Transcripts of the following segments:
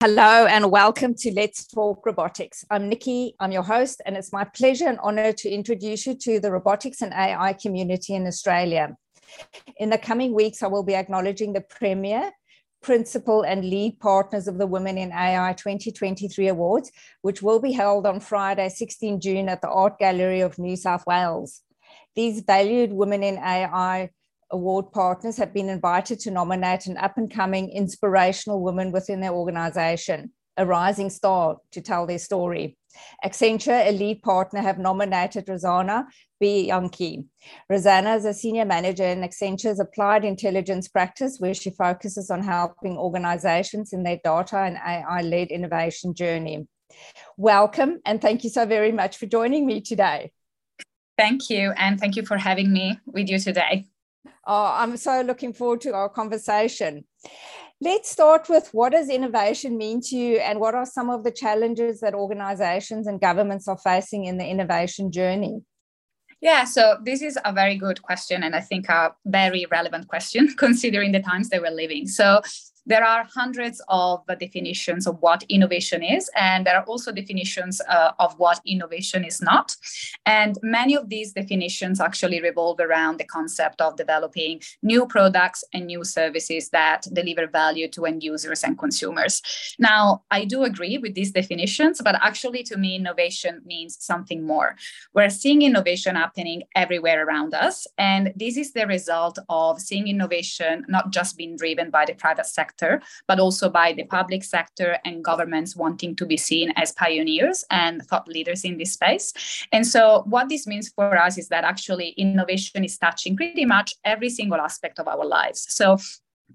Hello and welcome to Let's Talk Robotics. I'm Nikki, I'm your host, and it's my pleasure and honor to introduce you to the robotics and AI community in Australia. In the coming weeks, I will be acknowledging the premier, principal and lead partners of the Women in AI 2023 Awards, which will be held on Friday, 16 June at the Art Gallery of New South Wales. These valued Women in AI Award partners have been invited to nominate an up-and-coming inspirational woman within their organization, a rising star to tell their story. Accenture, a lead partner, have nominated Rossana Bianchi. Rossana is a senior manager in Accenture's Applied Intelligence practice, where she focuses on helping organizations in their data and AI-led innovation journey. Welcome, and thank you so very much for joining me today. Thank you, and thank you for having me with you today. Oh, I'm so looking forward to our conversation. Let's start with, what does innovation mean to you, and what are some of the challenges that organizations and governments are facing in the innovation journey? Yeah, so this is a very good question, and I think a very relevant question considering the times that we're living. So there are hundreds of definitions of what innovation is, and there are also definitions of what innovation is not. And many of these definitions actually revolve around the concept of developing new products and new services that deliver value to end users and consumers. Now, I do agree with these definitions, but actually to me, innovation means something more. We're seeing innovation happening everywhere around us, and this is the result of seeing innovation not just being driven by the private sector, but also by the public sector and governments wanting to be seen as pioneers and thought leaders in this space. And so what this means for us is that actually innovation is touching pretty much every single aspect of our lives. So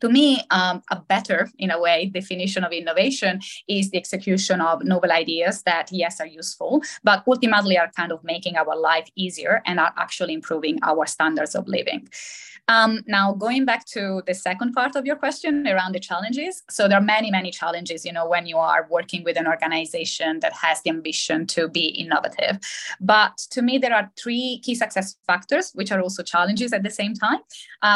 to me, a better, in a way, definition of innovation is the execution of novel ideas that, yes, are useful, but ultimately are kind of making our life easier and are actually improving our standards of living. Now, going back to the second part of your question around the challenges. So there are many, many challenges, you know, when you are working with an organization that has the ambition to be innovative. But to me, there are three key success factors, which are also challenges at the same time,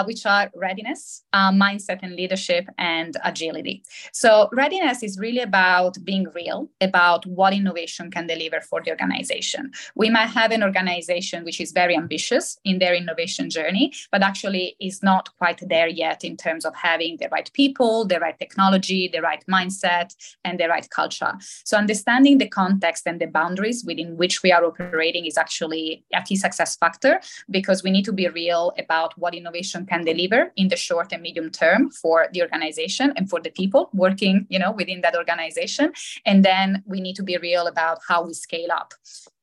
which are readiness, mindset and leadership, and agility. So readiness is really about being real about what innovation can deliver for the organization. We might have an organization which is very ambitious in their innovation journey, but actually is not quite there yet in terms of having the right people, the right technology, the right mindset, and the right culture. So understanding the context and the boundaries within which we are operating is actually a key success factor, because we need to be real about what innovation can deliver in the short and medium term for the organization and for the people working, you know, within that organization. And then we need to be real about how we scale up.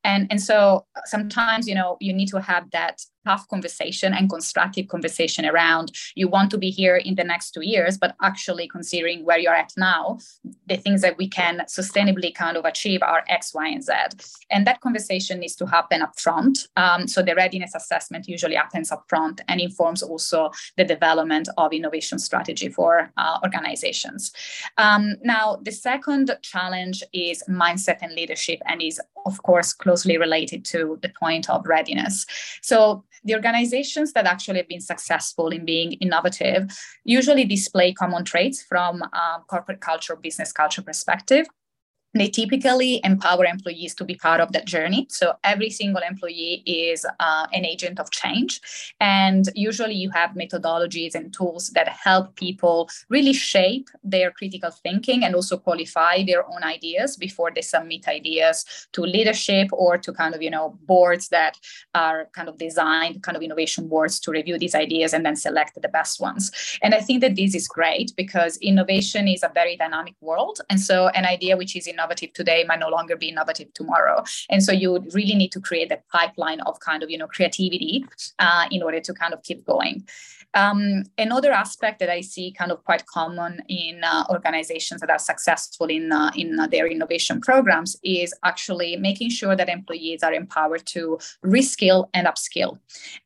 And so sometimes, you know, you need to have that tough conversation and constructive conversation around, you want to be here in the next 2 years, but actually considering where you're at now, the things that we can sustainably kind of achieve are X, Y, and Z. And that conversation needs to happen upfront. So the readiness assessment usually happens upfront and informs also the development of innovation strategy for organizations. Now, the second challenge is mindset and leadership, and is, of course, closely related to the point of readiness. So the organizations that actually have been successful in being innovative usually display common traits from corporate culture, business culture perspective. They typically empower employees to be part of that journey. So every single employee is an agent of change. And usually you have methodologies and tools that help people really shape their critical thinking and also qualify their own ideas before they submit ideas to leadership or to kind of, you know, boards that are kind of designed, kind of innovation boards, to review these ideas and then select the best ones. And I think that this is great because innovation is a very dynamic world. And so an idea which is innovative today might no longer be innovative tomorrow. And so you really need to create that pipeline of kind of, you know, creativity in order to kind of keep going. Another aspect that I see kind of quite common in organizations that are successful in their innovation programs is actually making sure that employees are empowered to reskill and upskill.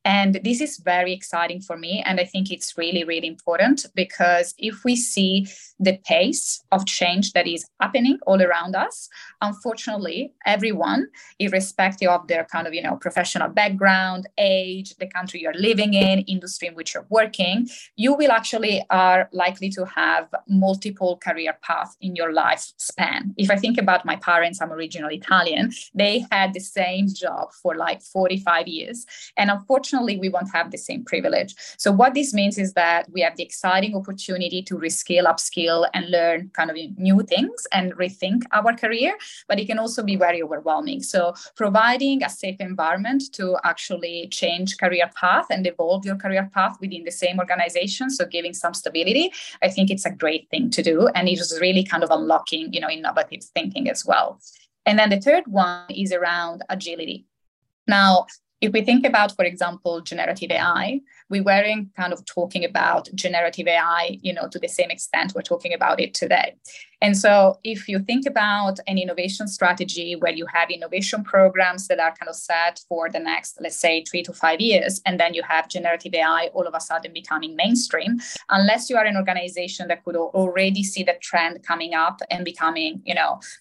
And this is very exciting for me. And I think it's really, really important, because if we see the pace of change that is happening all around around us. Unfortunately, everyone, irrespective of their kind of, professional background, age, the country you're living in, industry in which you're working, you will actually are likely to have multiple career paths in your lifespan. If I think about my parents, I'm originally Italian, they had the same job for like 45 years. And unfortunately, we won't have the same privilege. So what this means is that we have the exciting opportunity to reskill, upskill, and learn kind of new things and rethink our career, but it can also be very overwhelming. So providing a safe environment to actually change career path and evolve your career path within the same organization, so giving some stability, I think it's a great thing to do. And it is really kind of unlocking, innovative thinking as well. And then the third one is around agility. Now, if we think about, for example, generative AI, we weren't kind of talking about generative AI, to the same extent we're talking about it today. And so if you think about an innovation strategy where you have innovation programs that are kind of set for the next, let's say, 3 to 5 years, and then you have generative AI all of a sudden becoming mainstream, unless you are an organization that could already see the trend coming up and becoming,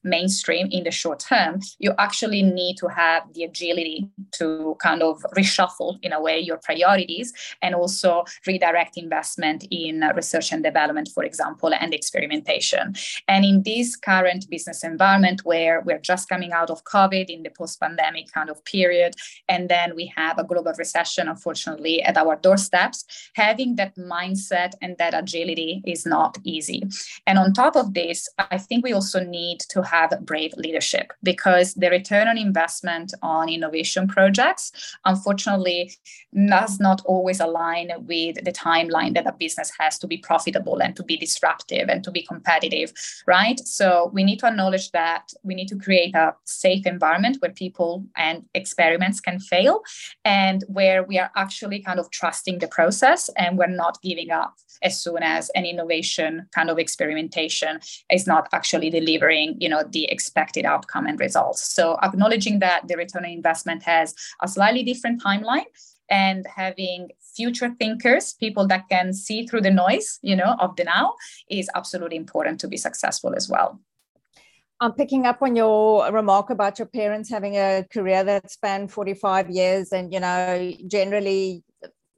mainstream in the short term, you actually need to have the agility to kind of reshuffle, in a way, your priorities and also redirect investment in research and development, for example, and experimentation. And in this current business environment where we're just coming out of COVID in the post-pandemic kind of period, and then we have a global recession, unfortunately, at our doorsteps, having that mindset and that agility is not easy. And on top of this, I think we also need to have brave leadership, because the return on investment on innovation projects, unfortunately, does not always align with the timeline that a business has to be profitable and to be disruptive and to be competitive. Right? So we need to acknowledge that we need to create a safe environment where people and experiments can fail and where we are actually kind of trusting the process and we're not giving up as soon as an innovation kind of experimentation is not actually delivering, the expected outcome and results. So acknowledging that the return on investment has a slightly different timeline and having future thinkers, people that can see through the noise, of the now is absolutely important to be successful as well. I'm picking up on your remark about your parents having a career that spanned 45 years and, generally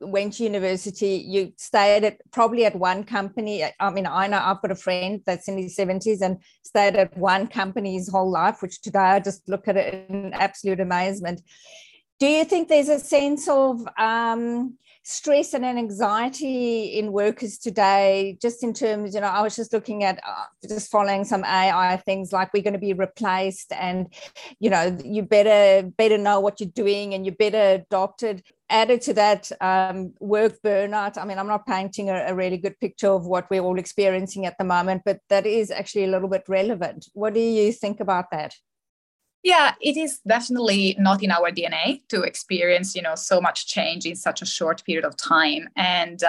went to university, you stayed probably at one company. I mean, I know I've got a friend that's in his 70s and stayed at one company his whole life, which today I just look at it in absolute amazement. Do you think there's a sense of stress and an anxiety in workers today, just in terms, I was just looking at just following some AI things like we're going to be replaced and, you better know what you're doing and you better adopt it. Added to that, work burnout. I mean, I'm not painting a really good picture of what we're all experiencing at the moment, but that is actually a little bit relevant. What do you think about that? Yeah, it is definitely not in our DNA to experience, so much change in such a short period of time. And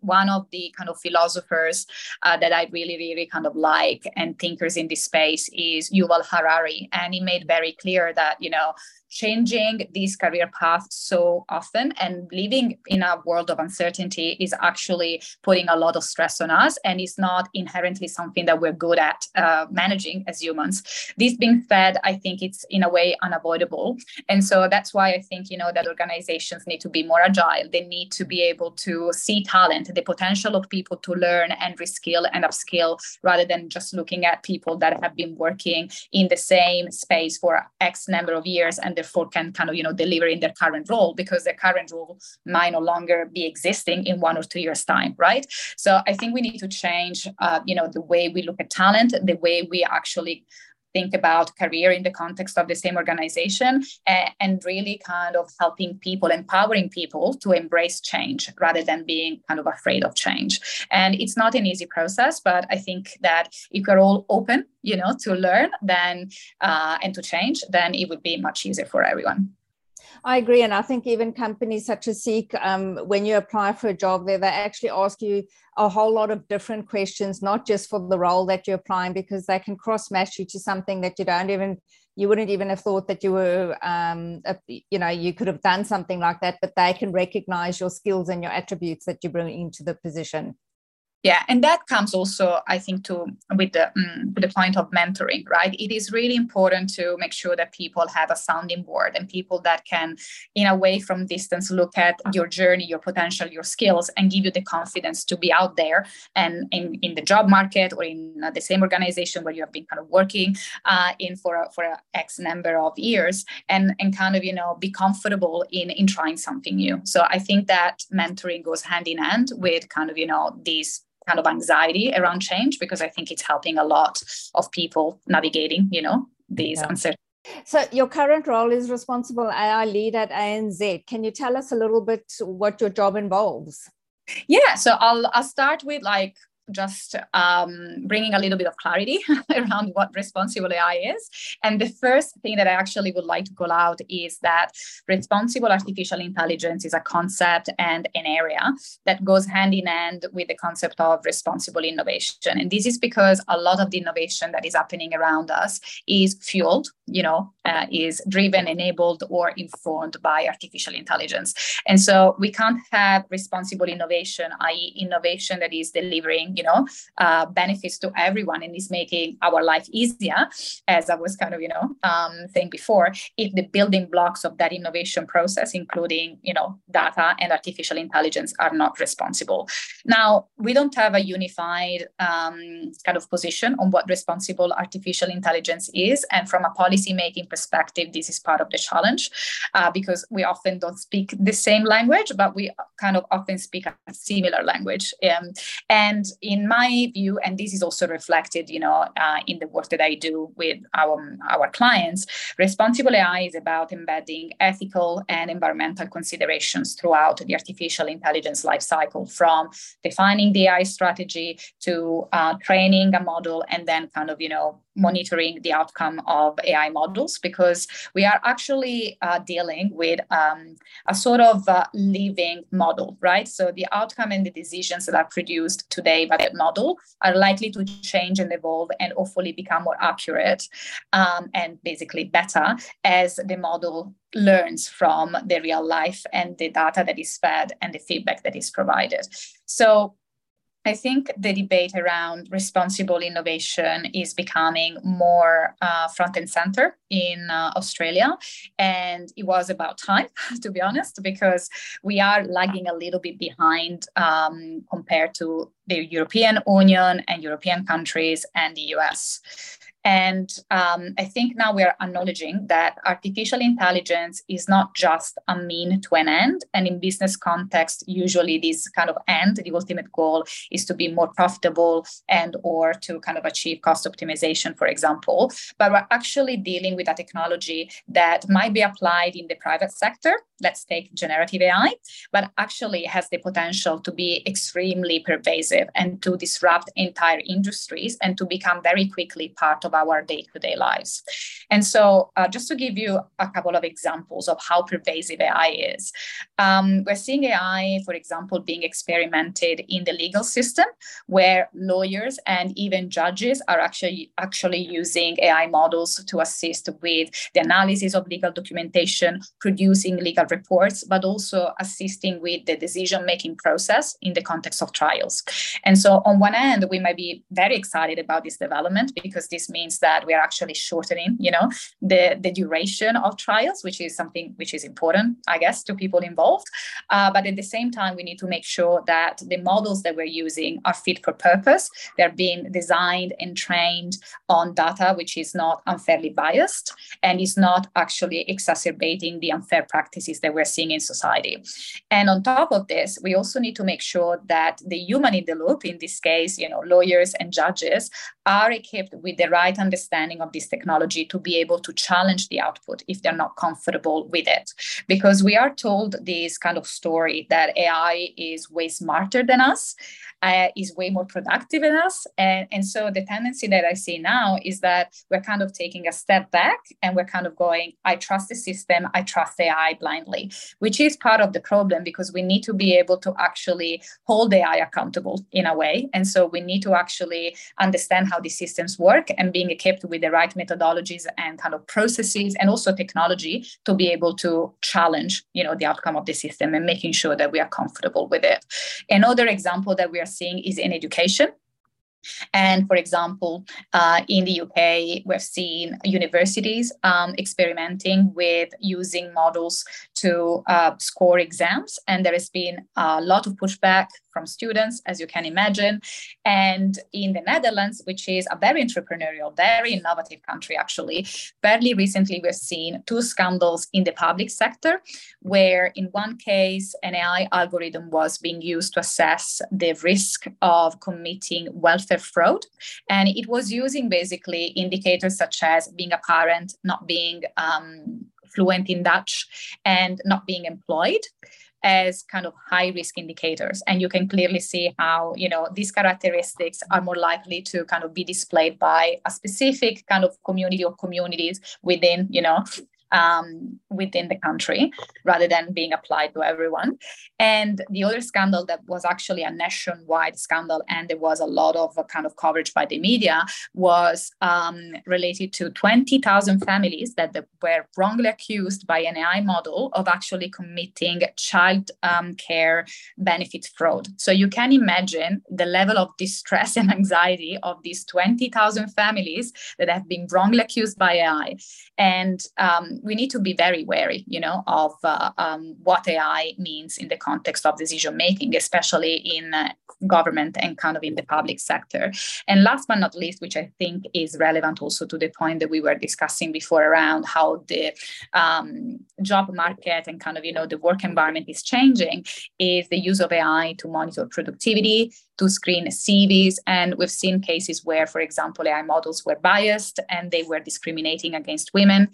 one of the kind of philosophers that I really, really kind of like and thinkers in this space is Yuval Harari. And he made very clear that, changing this career path so often and living in a world of uncertainty is actually putting a lot of stress on us, and it's not inherently something that we're good at managing as humans. This being said, I think it's in a way unavoidable. And so that's why I think, that organizations need to be more agile. They need to be able to see talent, the potential of people to learn and reskill and upskill rather than just looking at people that have been working in the same space for X number of years and therefore can kind of, deliver in their current role, because their current role might no longer be existing in 1 or 2 years' time, right? So I think we need to change, the way we look at talent, the way we actually think about career in the context of the same organization, and really kind of helping people, empowering people to embrace change rather than being kind of afraid of change. And it's not an easy process, but I think that if we're all open, to learn then and to change, then it would be much easier for everyone. I agree. And I think even companies such as SEEK, when you apply for a job there, they actually ask you a whole lot of different questions, not just for the role that you're applying, because they can cross-match you to something that you wouldn't even have thought that you were, you could have done something like that, but they can recognize your skills and your attributes that you bring into the position. Yeah, and that comes also, I think, to with the point of mentoring, right? It is really important to make sure that people have a sounding board and people that can, in a way, from distance, look at your journey, your potential, your skills, and give you the confidence to be out there and in the job market or in the same organization where you have been kind of working in for X number of years and kind of, you know, be comfortable in trying something new. So I think that mentoring goes hand in hand with kind of, you know, these kind of anxiety around change, because I think it's helping a lot of people navigating, you know, these uncertainties. So your current role is responsible AI lead at ANZ. Can you tell us a little bit what your job involves? Yeah, so I'll start with like just bringing a little bit of clarity around what responsible AI is. And the first thing that I actually would like to call out is that responsible artificial intelligence is a concept and an area that goes hand in hand with the concept of responsible innovation. And this is because a lot of the innovation that is happening around us is fueled, you know, is driven, enabled, or informed by artificial intelligence. And so we can't have responsible innovation, i.e. innovation that is delivering, you know, benefits to everyone and is making our life easier, as I was kind of, you know, saying before, if the building blocks of that innovation process, including, you know, data and artificial intelligence, are not responsible. Now, we don't have a unified kind of position on what responsible artificial intelligence is. And from a policymaking perspective, this is part of the challenge because we often don't speak the same language, but we kind of often speak a similar language. And in my view, and this is also reflected, you know, in the work that I do with our clients, responsible AI is about embedding ethical and environmental considerations throughout the artificial intelligence lifecycle, from defining the AI strategy to training a model and then kind of, you know, monitoring the outcome of AI models, because we are actually dealing with a sort of living model, right? So the outcome and the decisions that are produced today by that model are likely to change and evolve and hopefully become more accurate and basically better as the model learns from the real life and the data that is fed and the feedback that is provided. So I think the debate around responsible innovation is becoming more front and center in Australia. And it was about time, to be honest, because we are lagging a little bit behind compared to the European Union and European countries and the US. And I think now we are acknowledging that artificial intelligence is not just a mean to an end. And in business context, usually this kind of end, the ultimate goal is to be more profitable and or to kind of achieve cost optimization, for example. But we're actually dealing with a technology that might be applied in the private sector. Let's take generative AI, but actually has the potential to be extremely pervasive and to disrupt entire industries and to become very quickly part of our day-to-day lives. And so just to give you a couple of examples of how pervasive AI is, we're seeing AI, for example, being experimented in the legal system, where lawyers and even judges are actually using AI models to assist with the analysis of legal documentation, producing legal reports, but also assisting with the decision-making process in the context of trials. And so on one end, we might be very excited about this development because this means that we are actually shortening, you know, the duration of trials, which is something which is important, I guess, to people involved. But at the same time, we need to make sure that the models that we're using are fit for purpose. They're being designed and trained on data which is not unfairly biased and is not actually exacerbating the unfair practices that we're seeing in society. And on top of this, we also need to make sure that the human in the loop, in this case, you know, lawyers and judges, are equipped with the right understanding of this technology to be able to challenge the output if they're not comfortable with it. Because we are told this kind of story that AI is way smarter than us, is way more productive than us. And so the tendency that I see now is that we're kind of taking a step back and we're kind of going, I trust the system, I trust AI blindly, which is part of the problem because we need to be able to actually hold AI accountable in a way. And so we need to actually understand how the systems work and be being equipped with the right methodologies and kind of processes and also technology to be able to challenge, you know, the outcome of the system and making sure that we are comfortable with it. Another example that we are seeing is in education. And for example, in the UK, we've seen universities experimenting with using models to score exams. And there has been a lot of pushback from students, as you can imagine. And in the Netherlands, which is a very entrepreneurial, very innovative country, actually, fairly recently, we've seen two scandals in the public sector, where in one case, an AI algorithm was being used to assess the risk of committing welfare fraud. And it was using basically indicators such as being a parent, not being fluent in Dutch, and not being employed as kind of high risk indicators. And you can clearly see how, you know, these characteristics are more likely to kind of be displayed by a specific kind of community or communities within, you know, within the country, rather than being applied to everyone. And the other scandal that was actually a nationwide scandal, and there was a lot of kind of coverage by the media, was related to 20,000 families that were wrongly accused by an AI model of actually committing child care benefit fraud. So you can imagine the level of distress and anxiety of these 20,000 families that have been wrongly accused by AI. And we need to be very wary, you know, of what AI means in the context of decision making, especially in government and kind of in the public sector. And last but not least, which I think is relevant also to the point that we were discussing before around how the job market and kind of, you know, the work environment is changing, is the use of AI to monitor productivity, to screen CVs. And we've seen cases where, for example, AI models were biased and they were discriminating against women.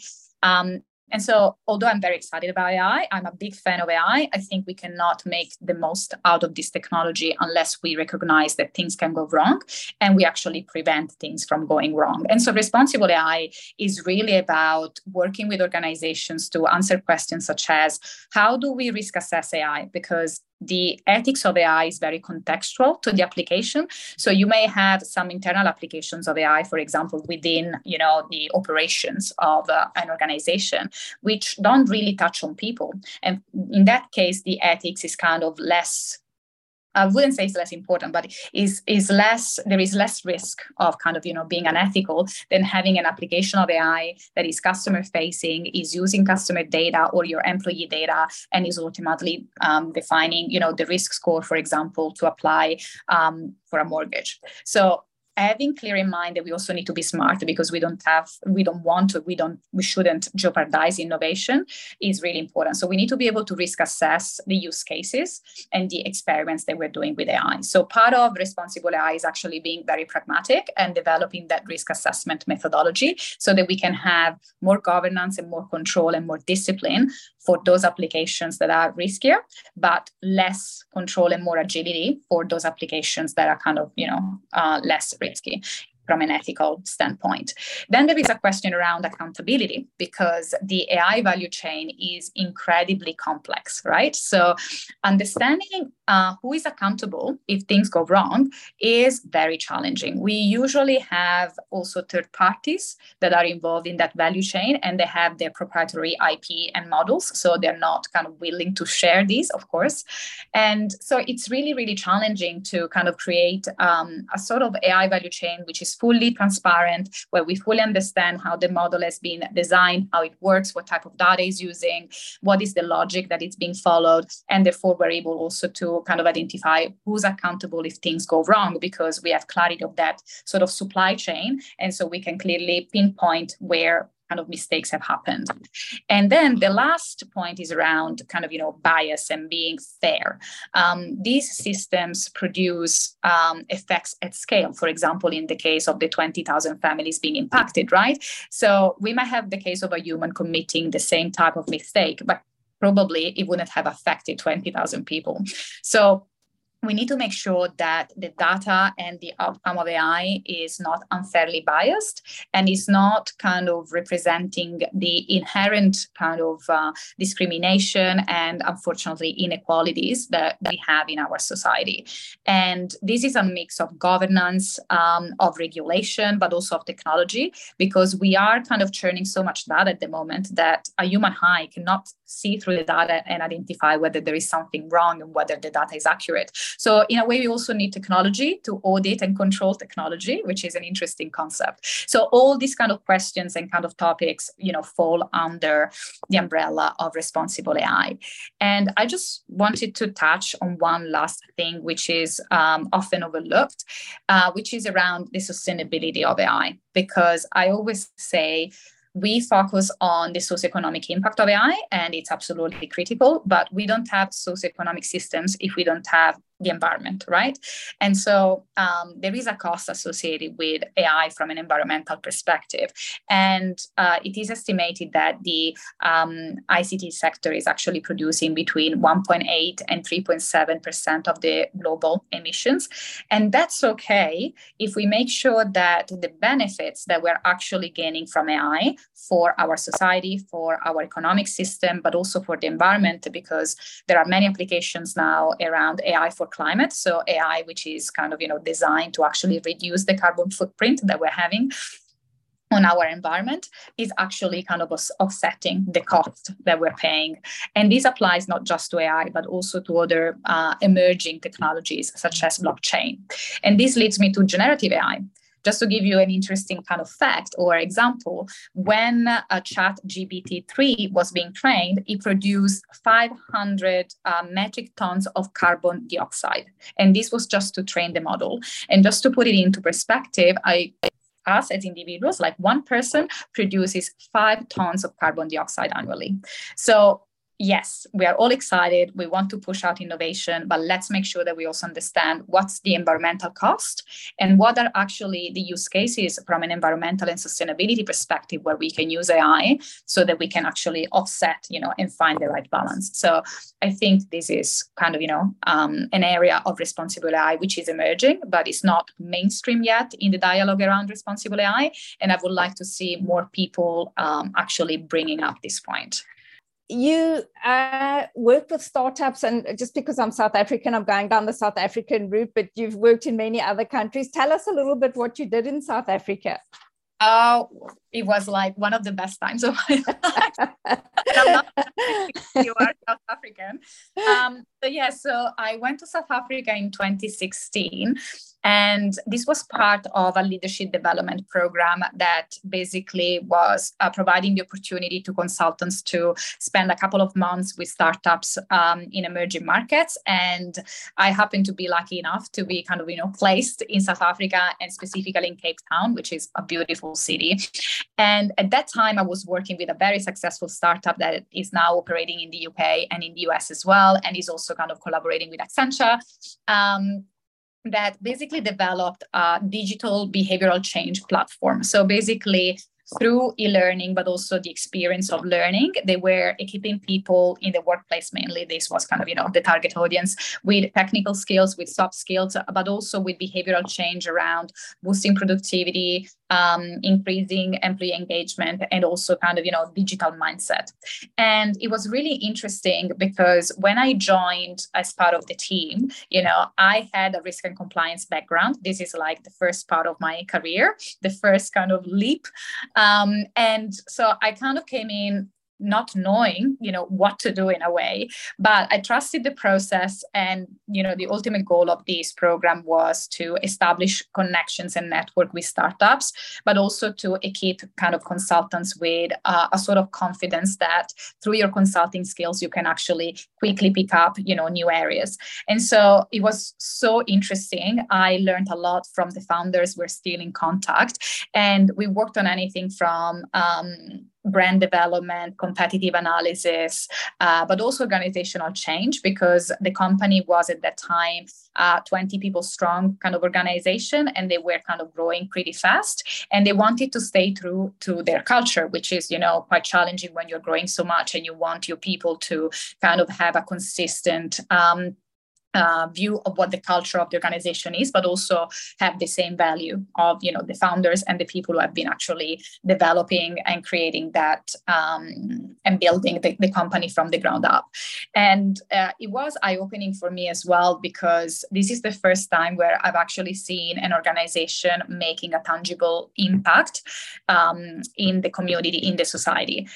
And so, although I'm very excited about AI, I'm a big fan of AI, I think we cannot make the most out of this technology unless we recognize that things can go wrong and we actually prevent things from going wrong. And so responsible AI is really about working with organizations to answer questions such as, how do we risk assess AI? Because the ethics of AI is very contextual to the application. So you may have some internal applications of AI, for example, within, you know, the operations of an organization, which don't really touch on people. And in that case, the ethics is kind of less, I wouldn't say it's less important, but is less, there is less risk of kind of, you know, being unethical than having an application of AI that is customer facing, is using customer data or your employee data, and is ultimately defining, you know, the risk score, for example, to apply for a mortgage. So having clear in mind that we also need to be smart, because we shouldn't jeopardize innovation, is really important. So we need to be able to risk assess the use cases and the experiments that we're doing with AI. So part of responsible AI is actually being very pragmatic and developing that risk assessment methodology so that we can have more governance and more control and more discipline for those applications that are riskier, but less control and more agility for those applications that are kind of, you know, less risky from an ethical standpoint. Then there is a question around accountability, because the AI value chain is incredibly complex, right? So understanding who is accountable if things go wrong is very challenging. We usually have also third parties that are involved in that value chain, and they have their proprietary IP and models. So they're not kind of willing to share these, of course. And so it's really, really challenging to kind of create a sort of AI value chain, which is fully transparent, where we fully understand how the model has been designed, how it works, what type of data it's using, what is the logic that it's being followed. And therefore, we're able also to kind of identify who's accountable if things go wrong, because we have clarity of that sort of supply chain. And so we can clearly pinpoint where kind of mistakes have happened. And then the last point is around kind of, you know, bias and being fair. These systems produce effects at scale, for example, in the case of the 20,000 families being impacted, right? So we might have the case of a human committing the same type of mistake, but probably it wouldn't have affected 20,000 people. So we need to make sure that the data and the outcome of AI is not unfairly biased and is not kind of representing the inherent kind of discrimination and unfortunately inequalities that we have in our society. And this is a mix of governance, of regulation, but also of technology, because we are kind of churning so much data at the moment that a human eye cannot see through the data and identify whether there is something wrong and whether the data is accurate. So in a way, we also need technology to audit and control technology, which is an interesting concept. So all these kind of questions and kind of topics, you know, fall under the umbrella of responsible AI. And I just wanted to touch on one last thing, which is often overlooked, which is around the sustainability of AI, because I always say, we focus on the socioeconomic impact of AI, and it's absolutely critical, but we don't have socioeconomic systems if we don't have the environment, right? And so there is a cost associated with AI from an environmental perspective. And it is estimated that the ICT sector is actually producing between 1.8 and 3.7% of the global emissions. And that's okay if we make sure that the benefits that we're actually gaining from AI for our society, for our economic system, but also for the environment, because there are many applications now around AI for climate. So AI, which is kind of, you know, designed to actually reduce the carbon footprint that we're having on our environment, is actually kind of offsetting the cost that we're paying. And this applies not just to AI, but also to other emerging technologies such as blockchain. And this leads me to generative AI. Just to give you an interesting kind of fact or example, when ChatGPT-3 was being trained, it produced 500 metric tons of carbon dioxide. And this was just to train the model. And just to put it into perspective, us as individuals, like one person produces 5 tons of carbon dioxide annually. So yes, we are all excited. We want to push out innovation, but let's make sure that we also understand what's the environmental cost and what are actually the use cases from an environmental and sustainability perspective where we can use AI so that we can actually offset, you know, and find the right balance. So I think this is kind of, you know, an area of responsible AI, which is emerging, but it's not mainstream yet in the dialogue around responsible AI. And I would like to see more people actually bringing up this point. You work with startups, and just because I'm South African, I'm going down the South African route, but you've worked in many other countries. Tell us a little bit what you did in South Africa. Oh, it was like one of the best times of my life. You are South African. So I went to South Africa in 2016. And this was part of a leadership development program that basically was providing the opportunity to consultants to spend a couple of months with startups in emerging markets. And I happened to be lucky enough to be kind of, you know, placed in South Africa and specifically in Cape Town, which is a beautiful city. And at that time, I was working with a very successful startup that is now operating in the UK and in the US as well, and is also kind of collaborating with Accenture. That basically developed a digital behavioral change platform. So basically through e-learning, but also the experience of learning, they were equipping people in the workplace, mainly this was kind of, you know, the target audience, with technical skills, with soft skills, but also with behavioral change around boosting productivity, increasing employee engagement, and also kind of, you know, digital mindset. And it was really interesting because when I joined as part of the team, you know, I had a risk and compliance background. This is like the first part of my career, the first kind of leap. And so I kind of came in not knowing, you know, what to do in a way, but I trusted the process. And, you know, the ultimate goal of this program was to establish connections and network with startups, but also to equip kind of consultants with a sort of confidence that through your consulting skills, you can actually quickly pick up, you know, new areas. And so it was so interesting. I learned a lot from the founders. We're still in contact, and we worked on anything from, brand development, competitive analysis, but also organizational change, because the company was at that time 20 people strong kind of organization, and they were kind of growing pretty fast, and they wanted to stay true to their culture, which is, you know, quite challenging when you're growing so much and you want your people to kind of have a consistent view of what the culture of the organization is, but also have the same value of, you know, the founders and the people who have been actually developing and creating that and building the company from the ground up. And it was eye-opening for me as well, because this is the first time where I've actually seen an organization making a tangible impact in the community, in the society,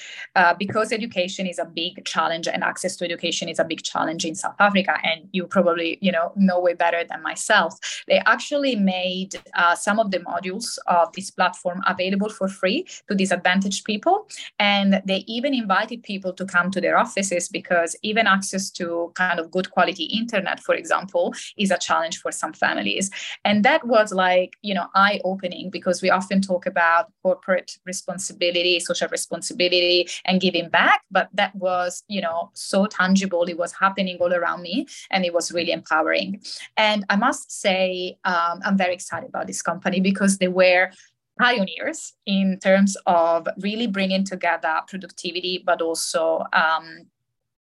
because education is a big challenge, and access to education is a big challenge in South Africa. And you probably, you know way better than myself. They actually made some of the modules of this platform available for free to disadvantaged people. And they even invited people to come to their offices, because even access to kind of good quality internet, for example, is a challenge for some families. And that was like, you know, eye-opening, because we often talk about corporate responsibility, social responsibility, and giving back. But that was, you know, so tangible. It was happening all around me, and it was really empowering. And I must say, I'm very excited about this company, because they were pioneers in terms of really bringing together productivity, but also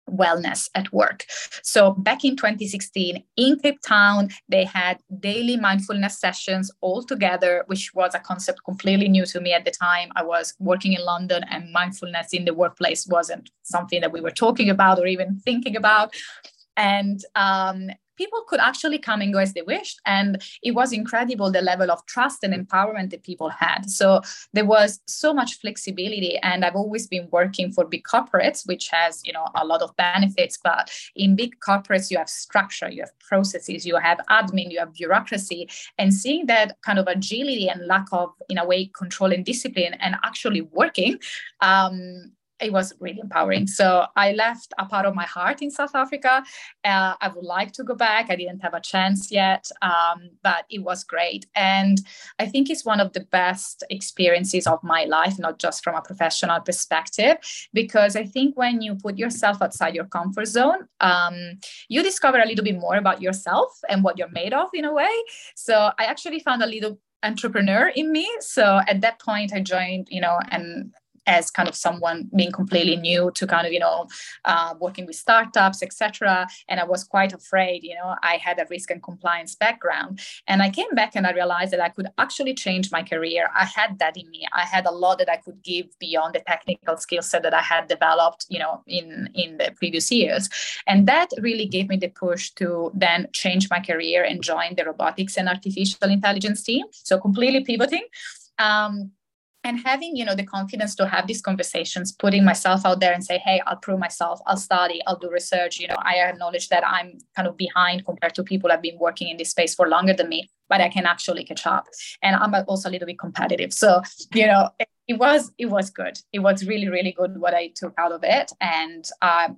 wellness at work. So back in 2016 in Cape Town, they had daily mindfulness sessions all together, which was a concept completely new to me at the time. I was working in London, and mindfulness in the workplace wasn't something that we were talking about or even thinking about. And people could actually come and go as they wished. And it was incredible, the level of trust and empowerment that people had. So there was so much flexibility. And I've always been working for big corporates, which has, you know, a lot of benefits. But in big corporates, you have structure, you have processes, you have admin, you have bureaucracy. And seeing that kind of agility and lack of, in a way, control and discipline and actually working, it was really empowering. So I left a part of my heart in South Africa. I would like to go back. I didn't have a chance yet, but it was great. And I think it's one of the best experiences of my life, not just from a professional perspective, because I think when you put yourself outside your comfort zone, you discover a little bit more about yourself and what you're made of in a way. So I actually found a little entrepreneur in me. So at that point I joined, you know, and as kind of someone being completely new to kind of, you know, working with startups, etc. And I was quite afraid, you know, I had a risk and compliance background. And I came back and I realized that I could actually change my career. I had that in me. I had a lot that I could give beyond the technical skill set that I had developed, you know, in the previous years. And that really gave me the push to then change my career and join the robotics and artificial intelligence team. So completely pivoting. And having, you know, the confidence to have these conversations, putting myself out there and say, hey, I'll prove myself, I'll study, I'll do research. You know, I acknowledge that I'm kind of behind compared to people who have been working in this space for longer than me, but I can actually catch up. And I'm also a little bit competitive. So, you know, it was good. It was really, really good what I took out of it. And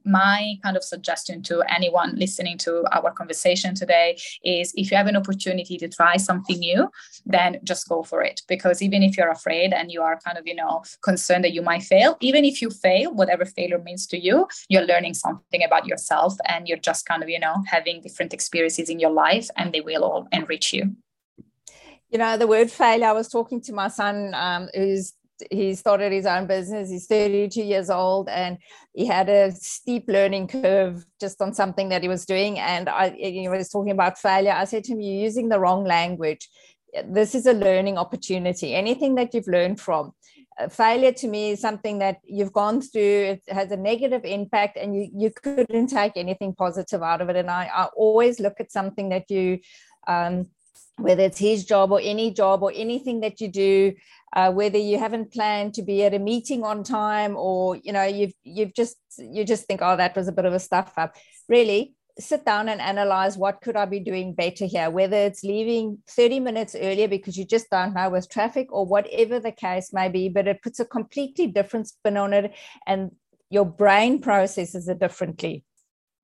my kind of suggestion to anyone listening to our conversation today is, if you have an opportunity to try something new, then just go for it. Because even if you're afraid and you are kind of, you know, concerned that you might fail, even if you fail, whatever failure means to you, you're learning something about yourself, and you're just kind of, you know, having different experiences in your life, and they will all enrich you. You know, the word failure, I was talking to my son, he started his own business. He's 32 years old, and he had a steep learning curve just on something that he was doing. And I was talking about failure. I said to him, you're using the wrong language. This is a learning opportunity. Anything that you've learned from. Failure to me is something that you've gone through. It has a negative impact, and you couldn't take anything positive out of it. And I always look at something that you, whether it's his job or any job or anything that you do, whether you haven't planned to be at a meeting on time, or, you know, you just think, oh, that was a bit of a stuff up. Really sit down and analyze, what could I be doing better here? Whether it's leaving 30 minutes earlier because you just don't know with traffic or whatever the case may be, but it puts a completely different spin on it, and your brain processes it differently.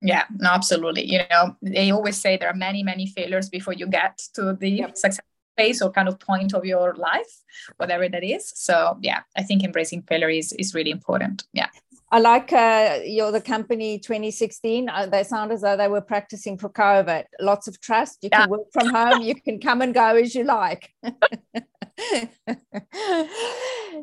Yeah, no, absolutely. You know, they always say there are many, many failures before you get to the success phase or kind of point of your life, whatever that is. So yeah, I think embracing failure is really important. Yeah. I like the company 2016. They sound as though they were practicing for COVID. Lots of trust. You can work from home. You can come and go as you like.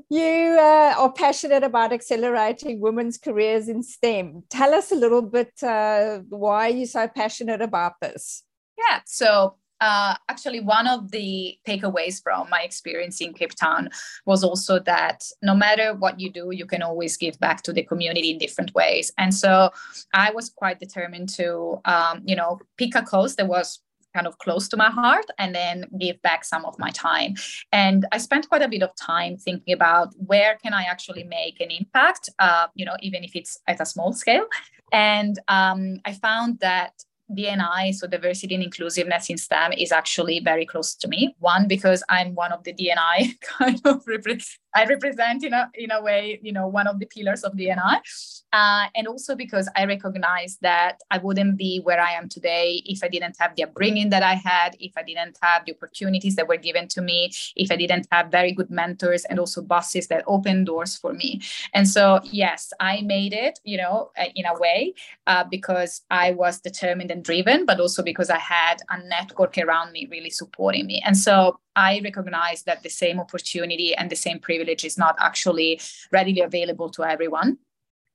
You are passionate about accelerating women's careers in STEM. Tell us a little bit why you're so passionate about this. Yeah, so actually one of the takeaways from my experience in Cape Town was also that no matter what you do, you can always give back to the community in different ways. And so I was quite determined to, pick a cause that was kind of close to my heart and then give back some of my time. And I spent quite a bit of time thinking about where can I actually make an impact, even if it's at a small scale. And I found that D&I, so diversity and inclusiveness in STEM, is actually very close to me. One, because I'm one of the D&I kind of I represent in a way, one of the pillars of D&I. And also because I recognize that I wouldn't be where I am today if I didn't have the upbringing that I had, if I didn't have the opportunities that were given to me, if I didn't have very good mentors and also bosses that opened doors for me. And so, yes, I made it, in a way, because I was determined and driven, but also because I had a network around me really supporting me. And so I recognize that the same opportunity and the same privilege is not actually readily available to everyone,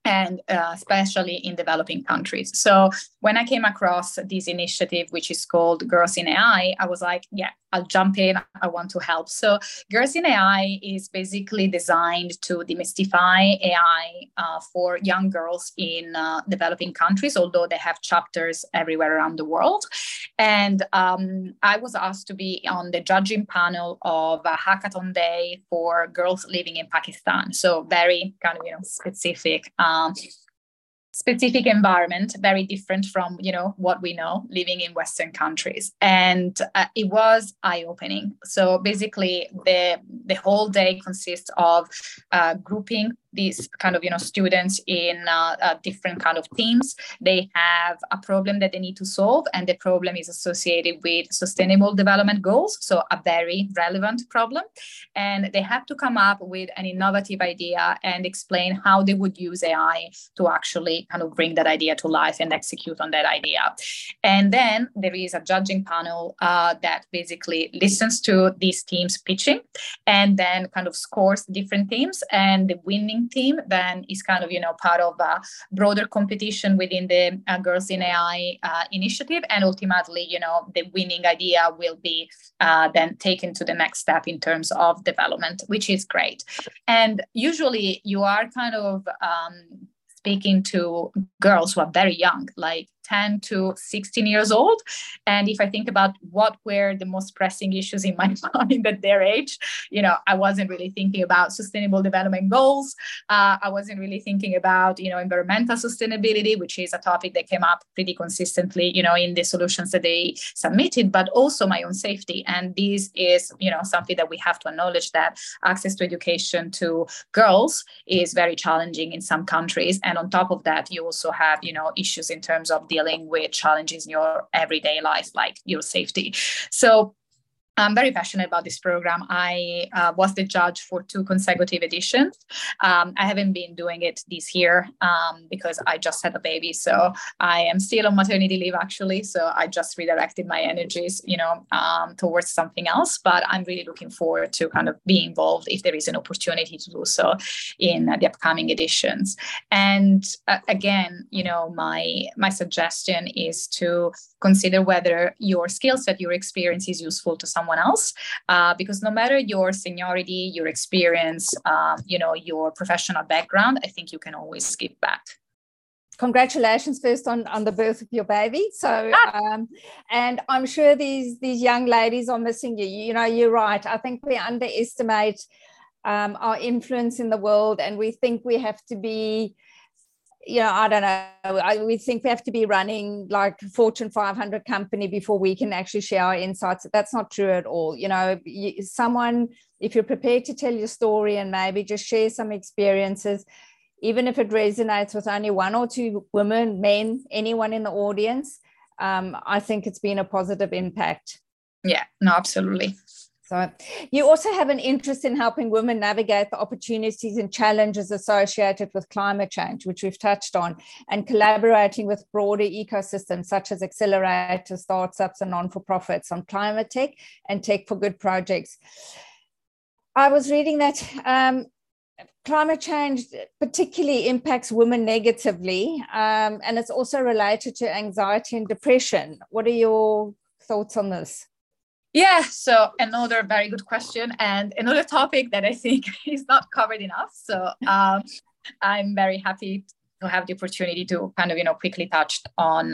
and especially in developing countries. So when I came across this initiative, which is called Girls in AI, I was like, yeah, I'll jump in. I want to help. So Girls in AI is basically designed to demystify AI for young girls in developing countries, although they have chapters everywhere around the world. And I was asked to be on the judging panel of a hackathon day for girls living in Pakistan. So very kind of, specific environment, very different from, what we know living in Western countries. And it was eye-opening. So basically the whole day consists of grouping these kind of, students in different kind of teams. They have a problem that they need to solve, and the problem is associated with sustainable development goals. So a very relevant problem. And they have to come up with an innovative idea and explain how they would use AI to actually kind of bring that idea to life and execute on that idea. And then there is a judging panel that basically listens to these teams pitching and then kind of scores different teams, and the winning team then is kind of, part of a broader competition within the Girls in AI initiative. And ultimately, the winning idea will be then taken to the next step in terms of development, which is great. And usually you are kind of speaking to girls who are very young, like 10 to 16 years old. And if I think about what were the most pressing issues in my mind at their age, I wasn't really thinking about sustainable development goals. I wasn't really thinking about, environmental sustainability, which is a topic that came up pretty consistently, in the solutions that they submitted, but also my own safety. And this is, something that we have to acknowledge, that access to education to girls is very challenging in some countries. And on top of that, you also have, issues in terms of dealing with challenges in your everyday life, like your safety. So I'm very passionate about this program. I was the judge for 2 consecutive editions. I haven't been doing it this year because I just had a baby. So I am still on maternity leave, actually. So I just redirected my energies, towards something else. But I'm really looking forward to kind of being involved if there is an opportunity to do so in the upcoming editions. And again, my suggestion is to consider whether your skill set, your experience is useful to someone else, because no matter your seniority, your experience, your professional background, I think you can always give back. Congratulations first on the birth of your baby. So, and I'm sure these young ladies are missing you. You're right. I think we underestimate our influence in the world, and we think we have to be we think we have to be running like Fortune 500 company before we can actually share our insights. That's not true at all. Someone, if you're prepared to tell your story and maybe just share some experiences, even if it resonates with only 1 or 2 women, men, anyone in the audience, I think it's been a positive impact. Yeah, no, absolutely. So you also have an interest in helping women navigate the opportunities and challenges associated with climate change, which we've touched on, and collaborating with broader ecosystems such as accelerators, startups, and non-for-profits on climate tech and tech for good projects. I was reading that climate change particularly impacts women negatively, and it's also related to anxiety and depression. What are your thoughts on this? Yeah, so another very good question and another topic that I think is not covered enough. So I'm very happy to have the opportunity to kind of, you know, quickly touch on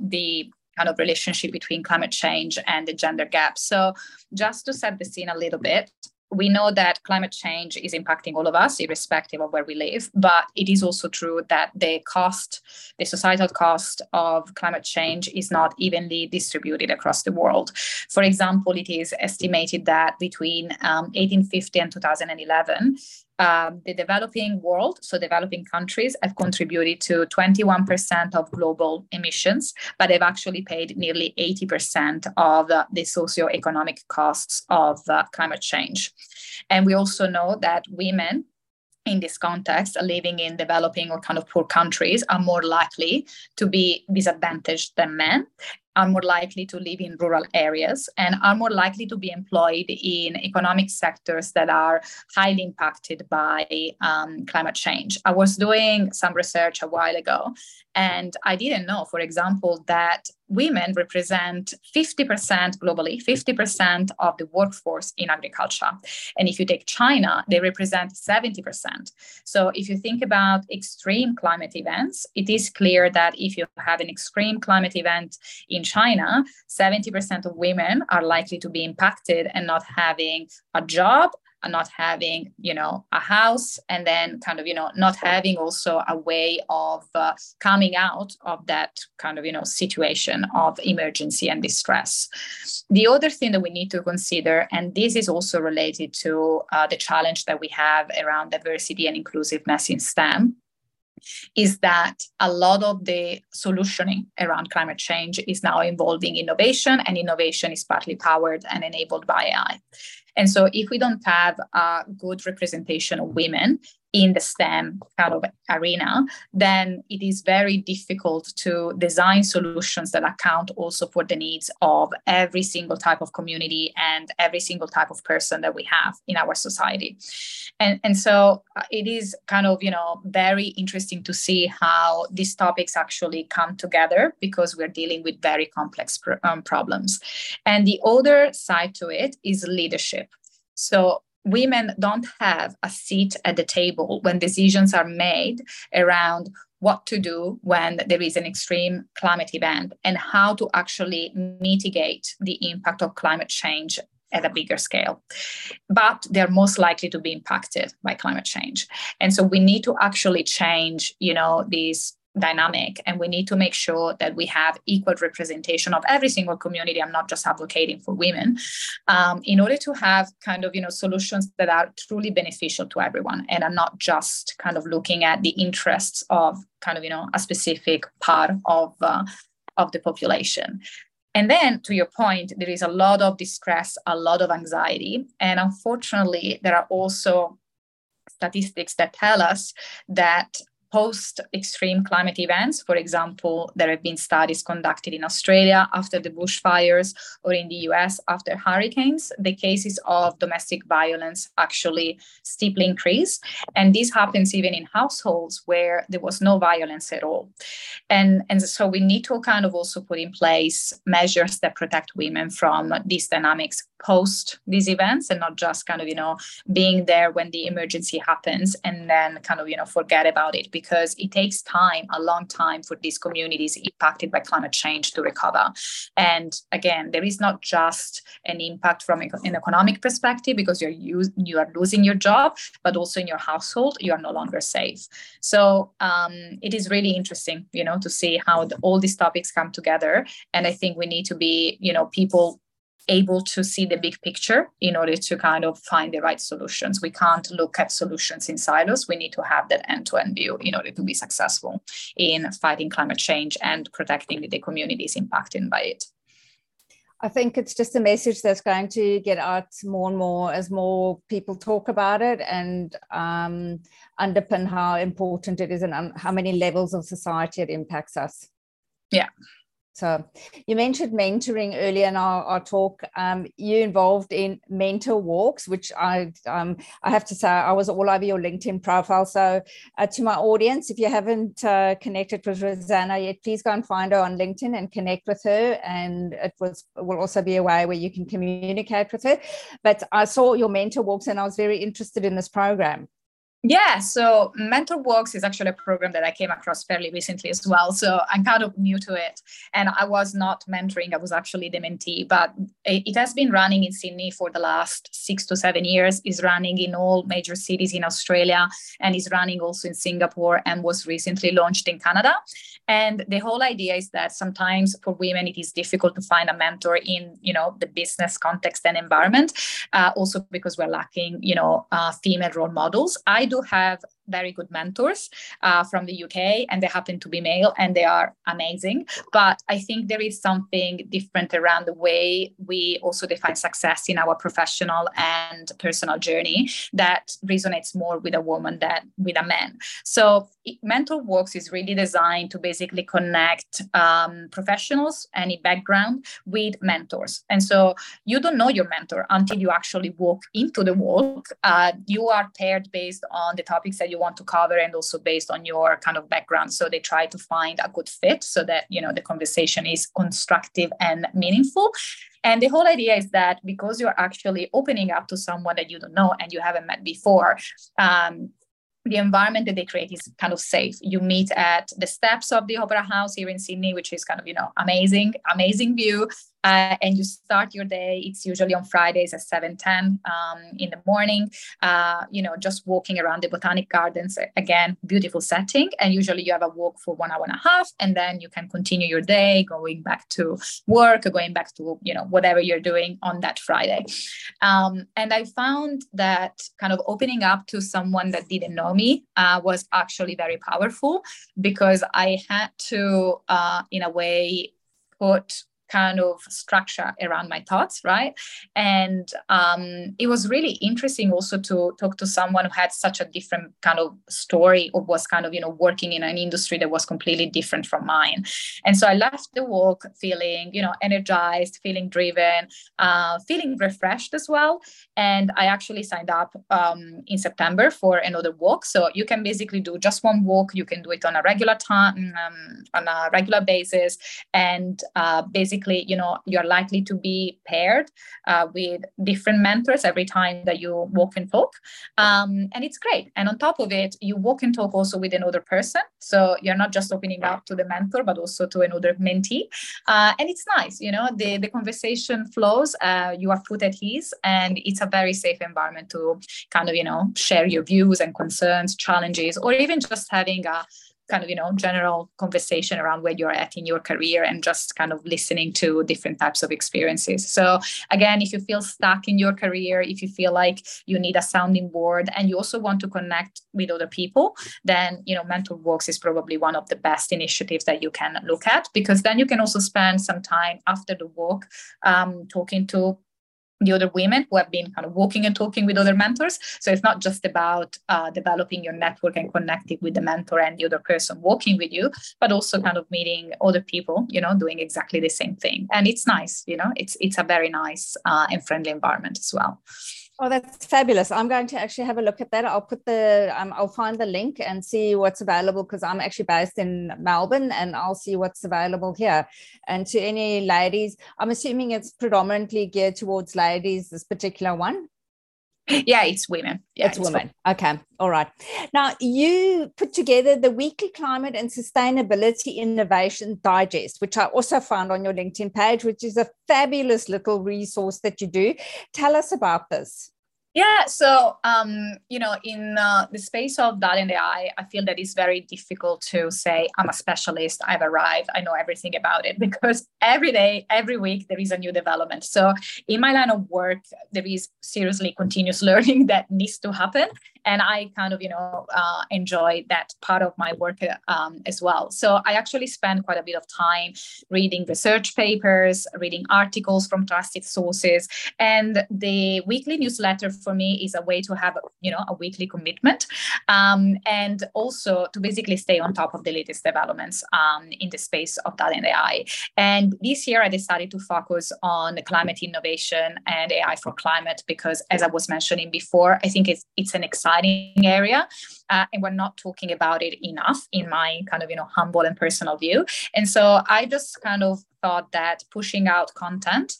the kind of relationship between climate change and the gender gap. So just to set the scene a little bit, we know that climate change is impacting all of us, irrespective of where we live, but it is also true that the societal cost of climate change is not evenly distributed across the world. For example, it is estimated that between 1850 and 2011, the developing world, so developing countries, have contributed to 21% of global emissions, but they've actually paid nearly 80% of the socioeconomic costs of climate change. And we also know that women, in this context, living in developing or kind of poor countries, are more likely to be disadvantaged than men, are more likely to live in rural areas, and are more likely to be employed in economic sectors that are highly impacted by climate change. I was doing some research a while ago, and I didn't know, for example, that women represent 50% globally, 50% of the workforce in agriculture. And if you take China, they represent 70%. So if you think about extreme climate events, it is clear that if you have an extreme climate event in China, 70% of women are likely to be impacted and not having a job, not having, you know, a house, and then kind of, you know, not having also a way of coming out of that kind of, you know, situation of emergency and distress. The other thing that we need to consider, and this is also related to the challenge that we have around diversity and inclusiveness in STEM, is that a lot of the solutioning around climate change is now involving innovation, and innovation is partly powered and enabled by AI. And so if we don't have a good representation of women in the STEM kind of arena, then it is very difficult to design solutions that account also for the needs of every single type of community and every single type of person that we have in our society. And so it is kind of, you know, very interesting to see how these topics actually come together, because we're dealing with very complex problems. And the other side to it is leadership. So women don't have a seat at the table when decisions are made around what to do when there is an extreme climate event and how to actually mitigate the impact of climate change at a bigger scale. But they're most likely to be impacted by climate change. And so we need to actually change, you know, these dynamic, and we need to make sure that we have equal representation of every single community. I'm not just advocating for women, in order to have kind of, you know, solutions that are truly beneficial to everyone and are not just kind of looking at the interests of kind of, you know, a specific part of the population. And then, to your point, there is a lot of distress, a lot of anxiety, and unfortunately, there are also statistics that tell us that post-extreme climate events, for example, there have been studies conducted in Australia after the bushfires or in the US after hurricanes, the cases of domestic violence actually steeply increase. And this happens even in households where there was no violence at all. And so we need to kind of also put in place measures that protect women from these dynamics post these events, and not just kind of, you know, being there when the emergency happens and then kind of, you know, forget about it, because it takes time, a long time, for these communities impacted by climate change to recover. And again, there is not just an impact from an economic perspective, because you are losing your job, but also in your household, you are no longer safe. So it is really interesting, you know, to see how all these topics come together. And I think we need to be, you know, people able to see the big picture in order to kind of find the right solutions. We can't look at solutions in silos. We need to have that end-to-end view in order to be successful in fighting climate change and protecting the communities impacted by it. I think it's just a message that's going to get out more and more as more people talk about it, and underpin how important it is and how many levels of society it impacts us. Yeah. So you mentioned mentoring earlier in our talk. You're involved in MentorWorks, which I have to say, I was all over your LinkedIn profile. So to my audience, if you haven't connected with Rossana yet, please go and find her on LinkedIn and connect with her. And it will also be a way where you can communicate with her. But I saw your MentorWorks and I was very interested in this program. Yeah, so MentorWorks is actually a program that I came across fairly recently as well. So I'm kind of new to it. And I was not mentoring, I was actually the mentee, but it has been running in Sydney for the last 6 to 7 years, is running in all major cities in Australia, and is running also in Singapore, and was recently launched in Canada. And the whole idea is that sometimes for women, it is difficult to find a mentor in, you know, the business context and environment, also because we're lacking, you know, female role models. I do have very good mentors from the UK, and they happen to be male, and they are amazing. But I think there is something different around the way we also define success in our professional and personal journey that resonates more with a woman than with a man. So MentorWorks is really designed to basically connect professionals, any background, with mentors. And so you don't know your mentor until you actually walk into the work. You are paired based on the topics that you want to cover, and also based on your kind of background. So they try to find a good fit so that, you know, the conversation is constructive and meaningful. And the whole idea is that because you're actually opening up to someone that you don't know and you haven't met before, the environment that they create is kind of safe. You meet at the steps of the Opera House here in Sydney, which is kind of, you know, amazing, amazing view. And you start your day. It's usually on Fridays at 7:10 in the morning, you know, just walking around the Botanic Gardens. Again, beautiful setting. And usually you have a walk for 1.5 hours, and then you can continue your day going back to work or going back to, you know, whatever you're doing on that Friday. And I found that kind of opening up to someone that didn't know me was actually very powerful, because I had to, in a way, put kind of structure around my thoughts, right? And it was really interesting also to talk to someone who had such a different kind of story, or was kind of, you know, working in an industry that was completely different from mine. And so I left the walk feeling, you know, energized, feeling driven, feeling refreshed as well. And I actually signed up in September for another walk. So you can basically do just one walk. You can do it on a regular time, on a regular basis, and basically, you know, you're likely to be paired with different mentors every time that you walk and talk. And it's great. And on top of it, you walk and talk also with another person. So you're not just opening up to the mentor, but also to another mentee. And it's nice, you know, the conversation flows, you are put at ease, and it's a very safe environment to kind of, you know, share your views and concerns, challenges, or even just having a kind of, you know, general conversation around where you're at in your career, and just kind of listening to different types of experiences. So again, if you feel stuck in your career, if you feel like you need a sounding board, and you also want to connect with other people, then, you know, MentorWorks is probably one of the best initiatives that you can look at, because then you can also spend some time after the walk talking to the other women who have been kind of walking and talking with other mentors. So it's not just about developing your network and connecting with the mentor and the other person walking with you, but also kind of meeting other people, you know, doing exactly the same thing. And it's nice, you know, it's a very nice and friendly environment as well. Oh, that's fabulous. I'm going to actually have a look at that. I'll put the, I'll find the link and see what's available, because I'm actually based in Melbourne, and I'll see what's available here. And to any ladies, I'm assuming it's predominantly geared towards ladies, this particular one. Yeah, it's women. Yeah, it's women. Okay. All right. Now, you put together the weekly Climate and Sustainability Innovation Digest, which I also found on your LinkedIn page, which is a fabulous little resource that you do. Tell us about this. Yeah, so, you know, in the space of data and AI, I feel that it's very difficult to say, I'm a specialist, I've arrived, I know everything about it, because every day, every week, there is a new development. So in my line of work, there is seriously continuous learning that needs to happen. And I kind of, enjoy that part of my work as well. So I actually spend quite a bit of time reading research papers, reading articles from trusted sources. And the weekly newsletter for me is a way to have, a weekly commitment and also to basically stay on top of the latest developments in the space of data and AI. And this year I decided to focus on climate innovation and AI for climate, because as I was mentioning before, I think it's an exciting area. And we're not talking about it enough in my kind of, humble and personal view. And so I just kind of thought that pushing out content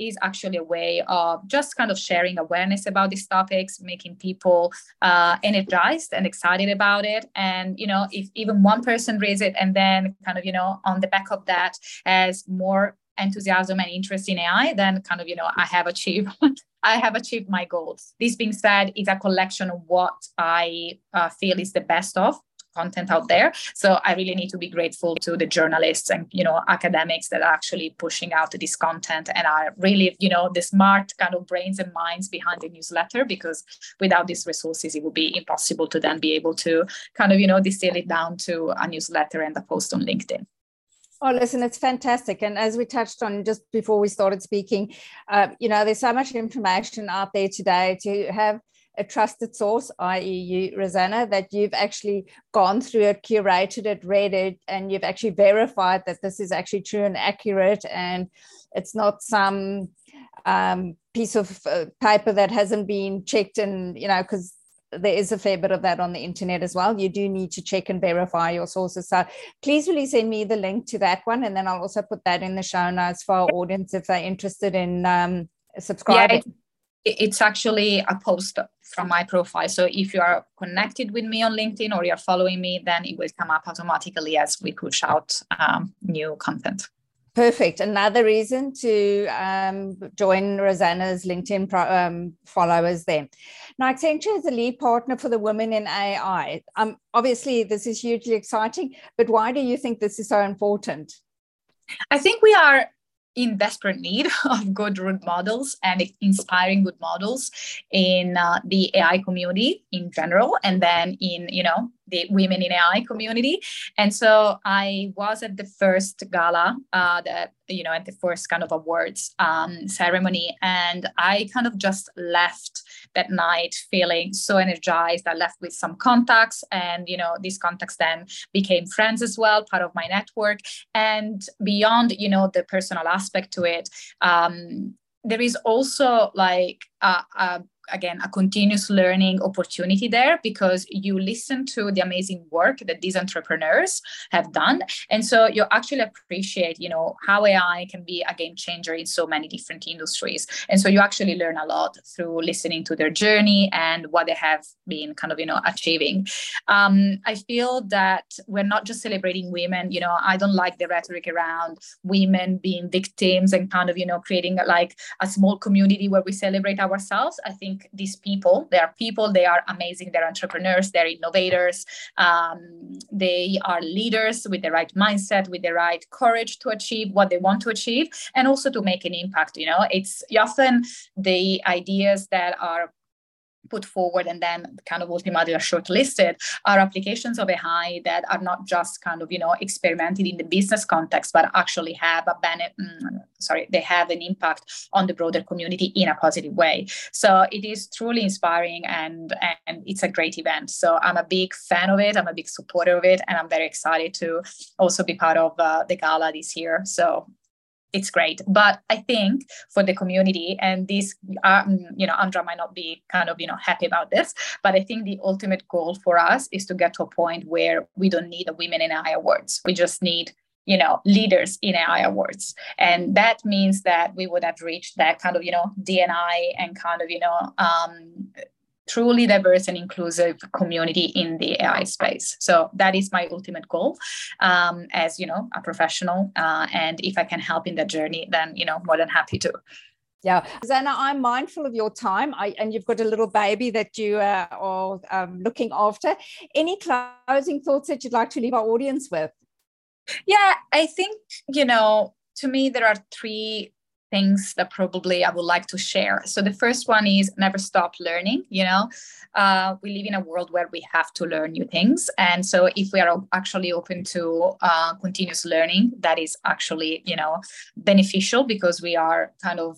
is actually a way of just kind of sharing awareness about these topics, making people energized and excited about it. And, if even one person reads it and then kind of, on the back of that has more enthusiasm and interest in AI, then kind of, I have achieved my goals. This being said, it's a collection of what I feel is the best of content out there. So I really need to be grateful to the journalists and, academics that are actually pushing out this content and are really, the smart kind of brains and minds behind the newsletter, because without these resources, it would be impossible to then be able to kind of, distill it down to a newsletter and a post on LinkedIn. Oh, listen, it's fantastic. And as we touched on just before we started speaking, there's so much information out there today. To have a trusted source, i.e. you, Rossana, that you've actually gone through it, curated it, read it, and you've actually verified that this is actually true and accurate, and it's not some piece of paper that hasn't been checked and, because there is a fair bit of that on the internet as well. You do need to check and verify your sources. So please really send me the link to that one. And then I'll also put that in the show notes for our audience if they're interested in subscribing. Yeah, it's actually a post from my profile. So if you are connected with me on LinkedIn or you're following me, then it will come up automatically as we push out new content. Perfect. Another reason to join Rossana's LinkedIn followers there. Now, Accenture is a lead partner for the Women in AI. Obviously, this is hugely exciting, but why do you think this is so important? I think we are in desperate need of good role models and inspiring good models in the AI community in general, and then in, the Women in AI community. And so I was at the first gala, at the first kind of awards ceremony. And I kind of just left that night feeling so energized. I left with some contacts and, these contacts then became friends as well, part of my network. And beyond, the personal aspect to it, there is also like again, a continuous learning opportunity there, because you listen to the amazing work that these entrepreneurs have done. And so you actually appreciate, how AI can be a game changer in so many different industries. And so you actually learn a lot through listening to their journey and what they have been kind of, achieving. I feel that we're not just celebrating women. I don't like the rhetoric around women being victims and kind of, creating like a small community where we celebrate ourselves. I think these people, they are amazing, they're entrepreneurs, they're innovators, they are leaders with the right mindset, with the right courage to achieve what they want to achieve, and also to make an impact. It's often the ideas that are put forward and then kind of ultimately are shortlisted are applications of AI that are not just kind of, experimented in the business context, but actually have a they have an impact on the broader community in a positive way. So it is truly inspiring and it's a great event. So I'm a big fan of it. I'm a big supporter of it. And I'm very excited to also be part of the gala this year. So it's great. But I think for the community, and these, Andra might not be kind of, happy about this, but I think the ultimate goal for us is to get to a point where we don't need a Women in AI awards. We just need, leaders in AI awards. And that means that we would have reached that kind of, D&I and kind of, truly diverse and inclusive community in the AI space. So that is my ultimate goal as, a professional. And if I can help in that journey, then, more than happy to. Yeah. Rossana, I'm mindful of your time and you've got a little baby that you are looking after. Any closing thoughts that you'd like to leave our audience with? Yeah, I think, to me, there are three things that probably I would like to share. So the first one is never stop learning. You know, we live in a world where we have to learn new things. And so if we are actually open to continuous learning, that is actually, you know, beneficial, because we are kind of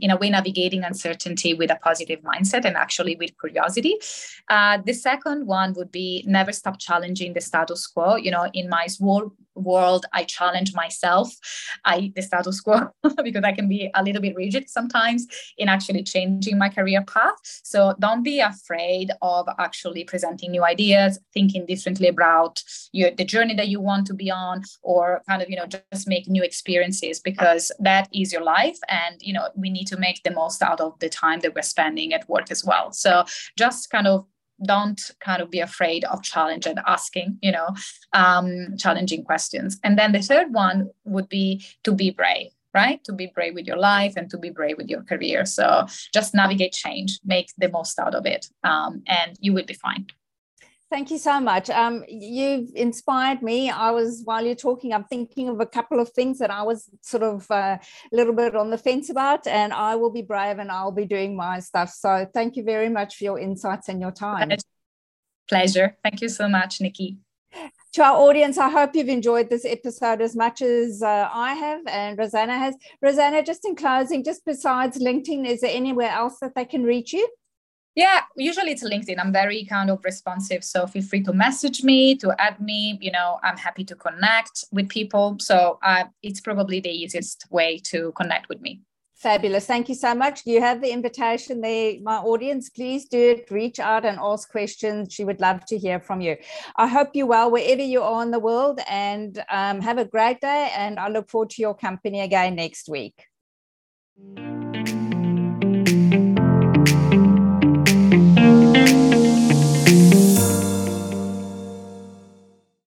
in a way navigating uncertainty with a positive mindset and actually with curiosity. The second one would be never stop challenging the status quo. You know, in my world, I challenge myself, the status quo, because I can be a little bit rigid sometimes in actually changing my career path. So don't be afraid of actually presenting new ideas, thinking differently about the journey that you want to be on, or kind of, you know, just make new experiences, because that is your life. And, you know, we need to make the most out of the time that we're spending at work as well. So just kind of don't kind of be afraid of challenge and asking, you know, challenging questions. And then the third one would be to be brave, right? To be brave with your life and to be brave with your career. So just navigate change, make the most out of it, and you will be fine. Thank you so much. You've inspired me. While you're talking, I'm thinking of a couple of things that I was sort of a little bit on the fence about, and I will be brave and I'll be doing my stuff. So thank you very much for your insights and your time. Pleasure. Thank you so much, Nikki. To our audience, I hope you've enjoyed this episode as much as I have and Rossana has. Rossana, just in closing, just besides LinkedIn, is there anywhere else that they can reach you? Yeah, usually it's LinkedIn. I'm very kind of responsive. So feel free to message me, to add me. You know, I'm happy to connect with people. So it's probably the easiest way to connect with me. Fabulous. Thank you so much. You have the invitation there, my audience. Please do it. Reach out and ask questions. She would love to hear from you. I hope you're well wherever you are in the world, and have a great day. And I look forward to your company again next week.